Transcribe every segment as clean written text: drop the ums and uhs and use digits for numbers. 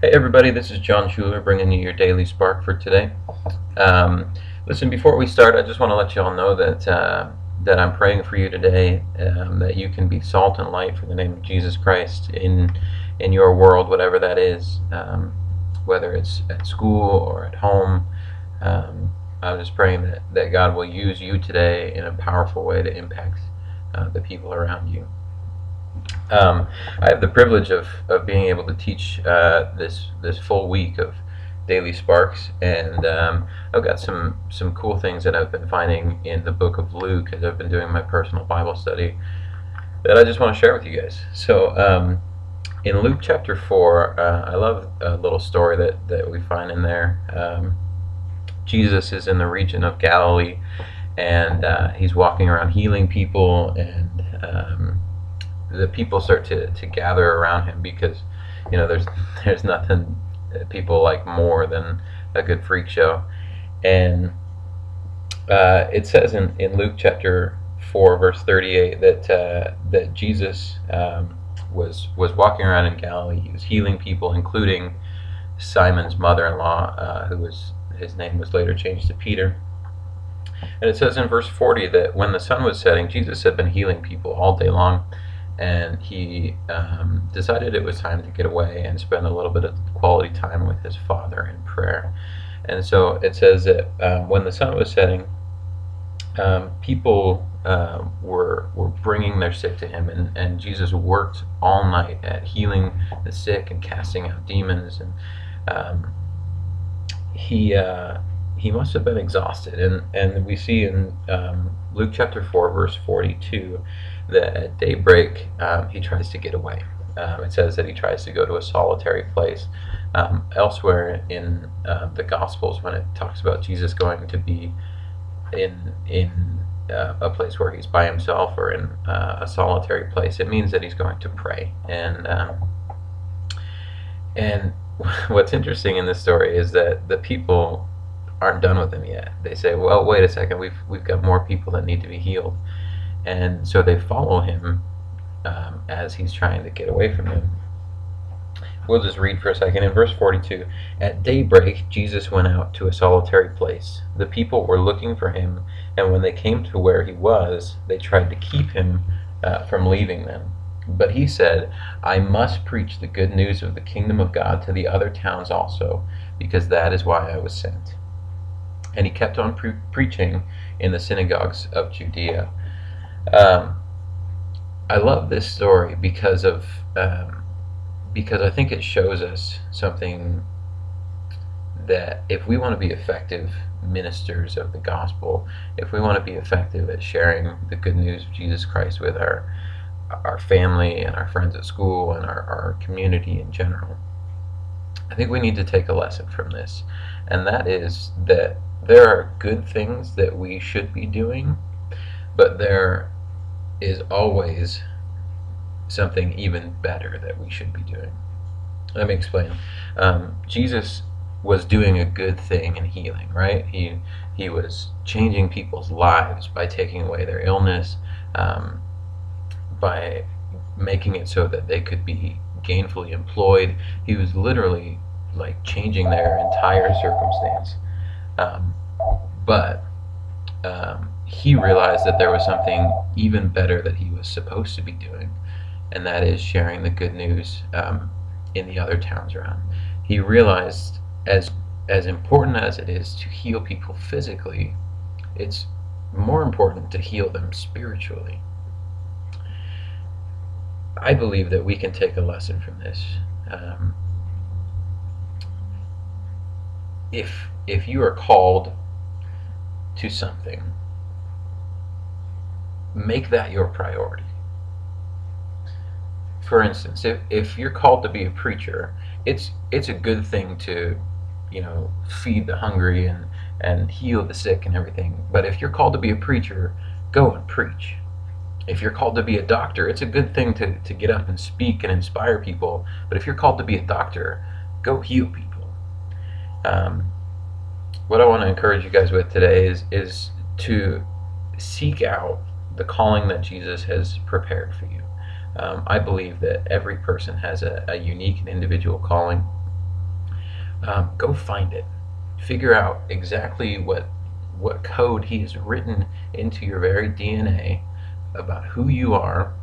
Hey everybody, this is John Schuler bringing you your Daily Spark for today. Listen, before we start, I just want to let you all know that I'm praying for you today, that you can be salt and light for the name of Jesus Christ in your world, whatever that is, whether it's at school or at home. I'm just praying that God will use you today in a powerful way to impact the people around you. I have the privilege of being able to teach this full week of Daily Sparks, and I've got some cool things that I've been finding in the book of Luke as I've been doing my personal Bible study that I just want to share with you guys. So in Luke chapter 4, I love a little story that we find in there. Jesus is in the region of Galilee, and he's walking around healing people, and the people start to gather around him because, you know, there's nothing that people like more than a good freak show. And it says in Luke chapter 4 verse 38 that Jesus was walking around in Galilee. He was healing people, including Simon's mother-in-law, his name was later changed to Peter. And it says in verse 40 that when the sun was setting, Jesus had been healing people all day long, and he decided it was time to get away and spend a little bit of quality time with his Father in prayer. And so it says that when the sun was setting, people were bringing their sick to him, and Jesus worked all night at healing the sick and casting out demons, and he must have been exhausted. And we see in Luke chapter 4 verse 42 that at daybreak he tries to get away. It says that he tries to go to a solitary place. Elsewhere in the Gospels, when it talks about Jesus going to be in a place where he's by himself or in a solitary place, it means that he's going to pray. And what's interesting in this story is that the people aren't done with him yet. They say, well, wait a second, we've got more people that need to be healed. And so they follow him as he's trying to get away from him. We'll just read for a second. In verse 42, at daybreak, Jesus went out to a solitary place. The people were looking for him, and when they came to where he was, they tried to keep him from leaving them. But he said, I must preach the good news of the kingdom of God to the other towns also, because that is why I was sent. And he kept on preaching in the synagogues of Judea. I love this story because I think it shows us something, that if we want to be effective ministers of the gospel, if we want to be effective at sharing the good news of Jesus Christ with our family and our friends at school and our community in general, I think we need to take a lesson from this, and that is that there are good things that we should be doing, but there is always something even better that we should be doing. Let me explain. Jesus was doing a good thing in healing, right? He was changing people's lives by taking away their illness, by making it so that they could be gainfully employed. He was literally like changing their entire circumstance. But he realized that there was something even better that he was supposed to be doing, and that is sharing the good news in the other towns around. He realized, as important as it is to heal people physically, it's more important to heal them spiritually. I believe that we can take a lesson from this. If you are called to something, make that your priority. For instance, if you're called to be a preacher, it's a good thing to, you know, feed the hungry and heal the sick and everything. But if you're called to be a preacher, go and preach. If you're called to be a doctor, it's a good thing to get up and speak and inspire people. But if you're called to be a doctor, go heal people. What I want to encourage you guys with today is to seek out the calling that Jesus has prepared for you. I believe that every person has a unique and individual calling. Go find it. Figure out exactly what code he has written into your very DNA about who you are,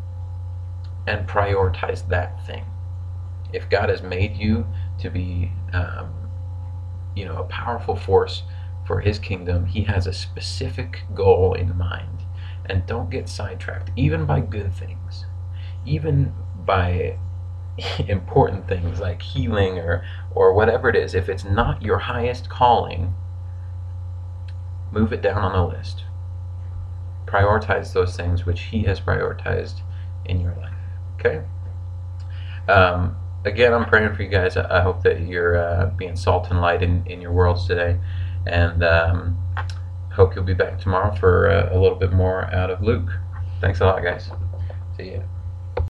and prioritize that thing. If God has made you to be a powerful force for his kingdom, he has a specific goal in mind. And don't get sidetracked, even by good things, even by important things like healing or whatever it is. If it's not your highest calling, move it down on the list. Prioritize those things which he has prioritized in your life. Okay? Again, I'm praying for you guys. I hope that you're being salt and light in your worlds today. And hope you'll be back tomorrow for a little bit more out of Luke. Thanks a lot, guys. See ya.